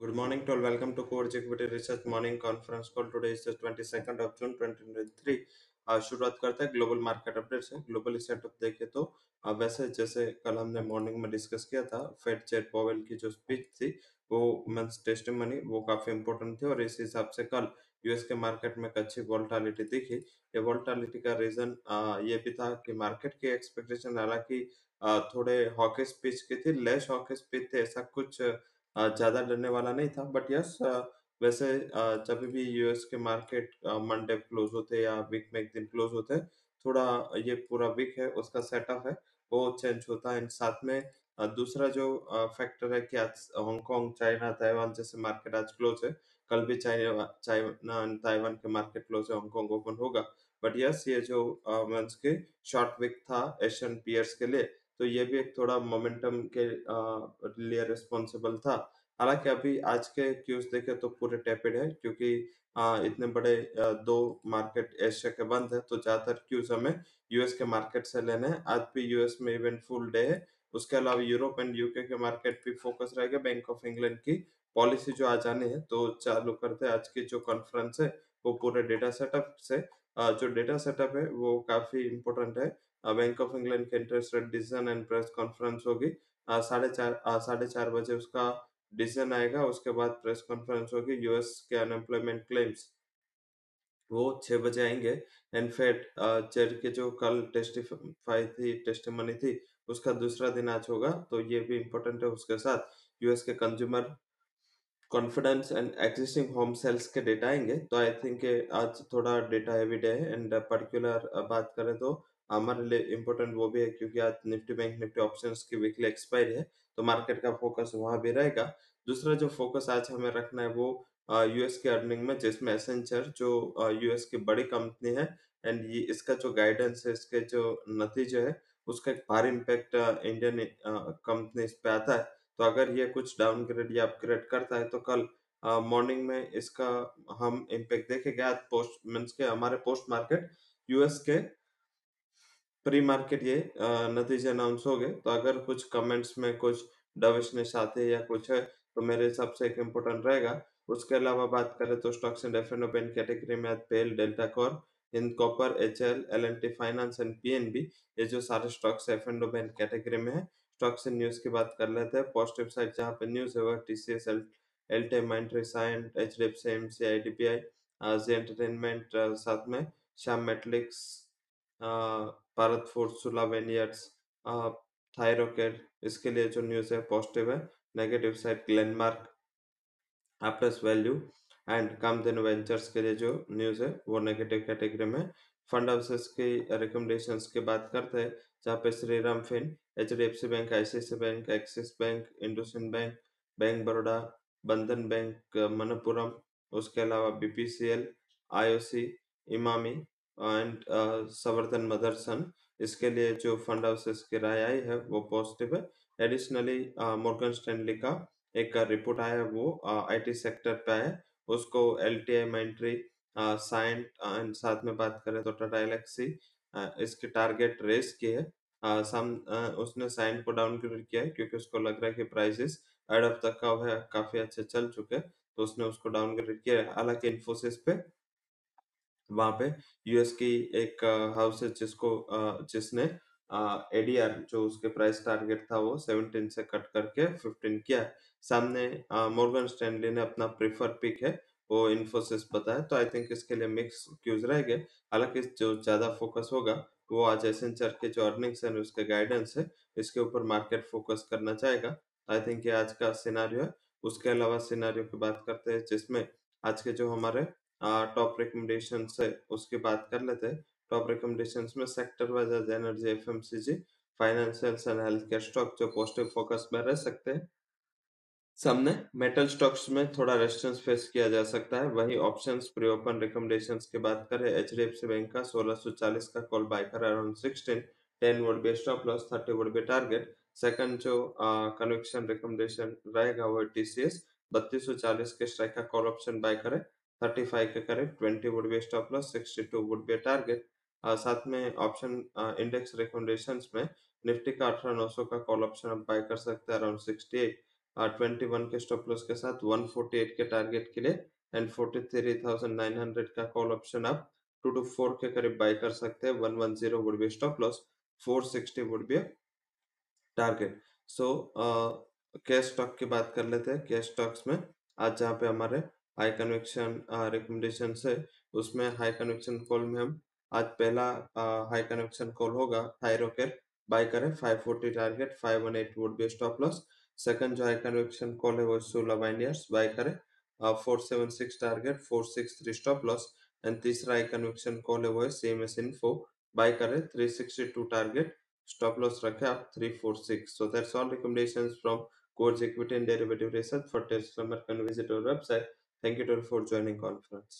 Good morning to all. Welcome to Kunvarji Equity Research morning conference call. Today is the 22nd of June 2023. शुरुआत करते हैं global market update से। Global setup देखे तो वैसे जैसे कल हमने मॉर्निंग में डिस्कस किया था, फेड चेयर पॉवेल की जो स्पीच थी वो मंथ्स टेस्टिमनी वो काफी इंपॉर्टेंट थी और इस हिसाब से कल यूएस के मार्केट में अच्छी वोल्टालिटी दिखी। ये वोल्टालिटी का रीजन ये भी था कि मार्केट की एक्सपेक्टेशन हालांकि थोड़े हॉकिश पिच की थी, लेस हॉकिश पिच थे, ऐसा कुछ ज्यादा डरने वाला नहीं था। बट यस वैसे जब भी यूएस के मार्केट मंडे क्लोज होते या वीक में एक दिन क्लोज होते हैं, थोड़ा ये पूरा वीक है उसका सेटअप है वो चेंज होता है। साथ में दूसरा जो फैक्टर है कि आज हांगकांग, चाइना, ताइवान जैसे मार्केट आज क्लोज है। कल भी चाइना एंड ताइवान के मार्केट क्लोज है, हांगकांग ओपन होगा। बट यस ये जो मंथ्स के शॉर्ट वीक था एशियन पियर्स के लिए, तो ये भी एक थोड़ा मोमेंटम के लिए रिस्पॉन्सिबल था। हालांकि अभी आज के क्यूज देखे तो पूरे टैपिड है क्योंकि इतने बड़े दो मार्केट एशिया के बंद है, तो ज्यादातर क्यूज हमें यूएस के मार्केट से लेने हैं। आज भी यूएस में इवेंटफुल डे है, उसके अलावा यूरोप एंड यूके के मार्केट पे फोकस रहेगा। बैंक ऑफ इंग्लैंड की पॉलिसी जो आज आनी है, तो चालू करते हैं आज की जो कॉन्फ्रेंस है वो पूरे डेटा सेटअप से। जो डेटा सेटअप है वो काफी इम्पोर्टेंट है। बैंक ऑफ इंग्लैंड के interest rate decision and press conference होगी 4:30 बजे, उसका डिसीजन आएगा। उसके बाद प्रेस कॉन्फ्रेंस होगी। यूएस के अनएम्प्लॉयमेंट क्लेम्स वो 6 बजे आएंगे। एंड फेड चेयर के जो कल टेस्टिमनी थी उसका दूसरा दिन आज होगा, तो ये भी इम्पोर्टेंट है। उसके साथ यूएस के consumer confidence and existing home sales के डेटा आएंगे, तो आई थिंक आज थोड़ा डेटा हैवी डे है। एंड पर्टिकुलर बात करें तो हमारे लिए इम्पोर्टेंट वो भी है क्योंकि आज निफ्टी बैंक, निफ्टी ऑप्शंस की वीकली एक्सपायरी है, तो मार्केट का फोकस वहां भी रहेगा। दूसरा जो फोकस आज हमें रखना है वो यूएस के अर्निंग में, जिसमें एसेंचर जो यूएस की बड़ी कंपनी है एंड ये इसका जो गाइडेंस है, इसके जो नतीजे है उसका एक भारी इम्पैक्ट इंडियन कंपनी पे आता है। तो अगर ये कुछ डाउनग्रेड या अपग्रेड करता है तो कल मॉर्निंग में इसका हम इम्पैक्ट देखेंगे। आज पोस्ट मीन्स के हमारे पोस्ट मार्केट यूएस के प्री मार्केट ये नतीजे अनाउंस हो गए, तो अगर कुछ कमेंट्स में कुछ डविशनेस आते हैं या कुछ है तो मेरे हिसाब से एक इम्पोर्टेंट रहेगा। उसके अलावा बात करें तो स्टॉक्स एंड F&O कैटेगरी में आज पेल, Delta Corp, Hind Copper, HCL, LNT finance and PNB, ये जो सारे स्टॉक्स F&O कैटेगरी में है। स्टॉक्स एंड न्यूज की बात कर लेते हैं। पॉजिटिव साइड जहाँ पे न्यूज है वह TCS, LTI, HDFC, IDBI, entertainment, साथ में श्याम मेटलिक्स, भारत फोर्ड, सुला वेनियर्ड्स, थायरोकेयर, इसके लिए जो न्यूज है पॉजिटिव है। नेगेटिव साइड ग्लेनमार्क, एप्लस वैल्यू एंड कामदेन वेंचर्स के लिए जो न्यूज है वो नेगेटिव कैटेगरी में। फंड हाउसेस की रिकमेंडेशंस की बात करते हैं जहाँ पे Shriram fin, HDFC bank, ICICI bank, Axis bank, Hindustan bank, bank Baroda, Bandhan bank Manappuram, उसके अलावा BPCL, IOC, इमामी एंड संवर्धन मदरसन, इसके लिए जो फंड हाउसेस की राय आई है वो पॉजिटिव है। एडिशनली मॉर्गन स्टैनली का एक रिपोर्ट आया है वो आईटी सेक्टर पे है, उसको LTI मेंट्री साइंट एंड साथ में बात करें तो टाटा एलेक्सी इसके टारगेट रेस की है। उसने साइंट को डाउनग्रेड किया है क्योंकि उसको लग रहा है कि प्राइसेस एड ऑफ तक का है, काफी अच्छे चल चुके हैं, तो उसने उसको डाउनग्रेड किया है। हालांकि इन्फोसिस पे वहां पे यूएस की एक हाउस है जिसने ADR जो उसके प्राइस टारगेट था वो 17 से कट करके 15 किया। सामने मॉर्गन स्टैनली ने अपना प्रेफर पिक है वो इन्फोसिस बताया, तो आई थिंक इसके लिए मिक्स क्यूज रहेंगे। हालांकि जो ज्यादा फोकस होगा वो आज एसेंचर के जो अर्निंग्स है उसके गाइडेंस है, इसके ऊपर मार्केट फोकस करना चाहेगा। आई थिंक ये आज का सिनारियो है। उसके अलावा सिनारियो की बात करते हैं जिसमें आज के जो हमारे टॉप रिकमेंडेशंस है उसकी बात कर लेते हैं। टॉप रिकमेंडेशंस में सेक्टर वाइज आज energy, FMCG, financials and health care stock जो पॉजिटिव फोकस में रह सकते हैं। सामने मेटल स्टॉक्स में थोड़ा रेजिस्टेंस फेस किया जा सकता है। वही ऑप्शंस प्री ओपन रिकमेंडेशंस की बात करें, HDFC बैंक का 1640 का कॉल बाय कर around 16, 10 would be stop loss, 30 would be target. Second जो कन्विक्शन रिकमेंडेशन रहेगा वो TCS 3240 के स्ट्राइक का कॉल ऑप्शन बाय करें 35 के करीब, 20 would be stop loss, 62 would be target. साथ में ऑप्शन इंडेक्स रिकमेंडेशंस में निफ्टी का 18900 का कॉल ऑप्शन आप बाय कर सकते हैं अराउंड 68, 21 के स्टॉप लॉस के साथ 148 के टारगेट के लिए एंड 43,900 का कॉल ऑप्शन आप 2 to 4 के करीब बाय कर सकते हैं. 110 would be stop loss, 460 would be target. So cash stock की बात कर लेते हैं. कैश स्टॉक्स में आज जहाँ पे हमारे हाई कन्विक्शन रिकमेंडेशन है उसमें हाई कन्विक्शन कॉल में हम आज पहला हाई कन्विक्शन कॉल होगा थायरोकेयर, बाय करें 540 target, 518 would be stop loss. Second जो हाई कन्विक्शन कॉल है वो सोला वाइनियर्स, बाय करें 476 टारगेट, 463 स्टॉप लॉस. एंड तीसरा हाई कन्विक्शन कॉल है वो है सीएमएस इन्फो, बाय करें 362 टारगेट, stop loss रखे आप 346. So that's all recommendations from Kunvarji Equity and Derivative Research. For test, you can visit our website. Thank you all for joining conference.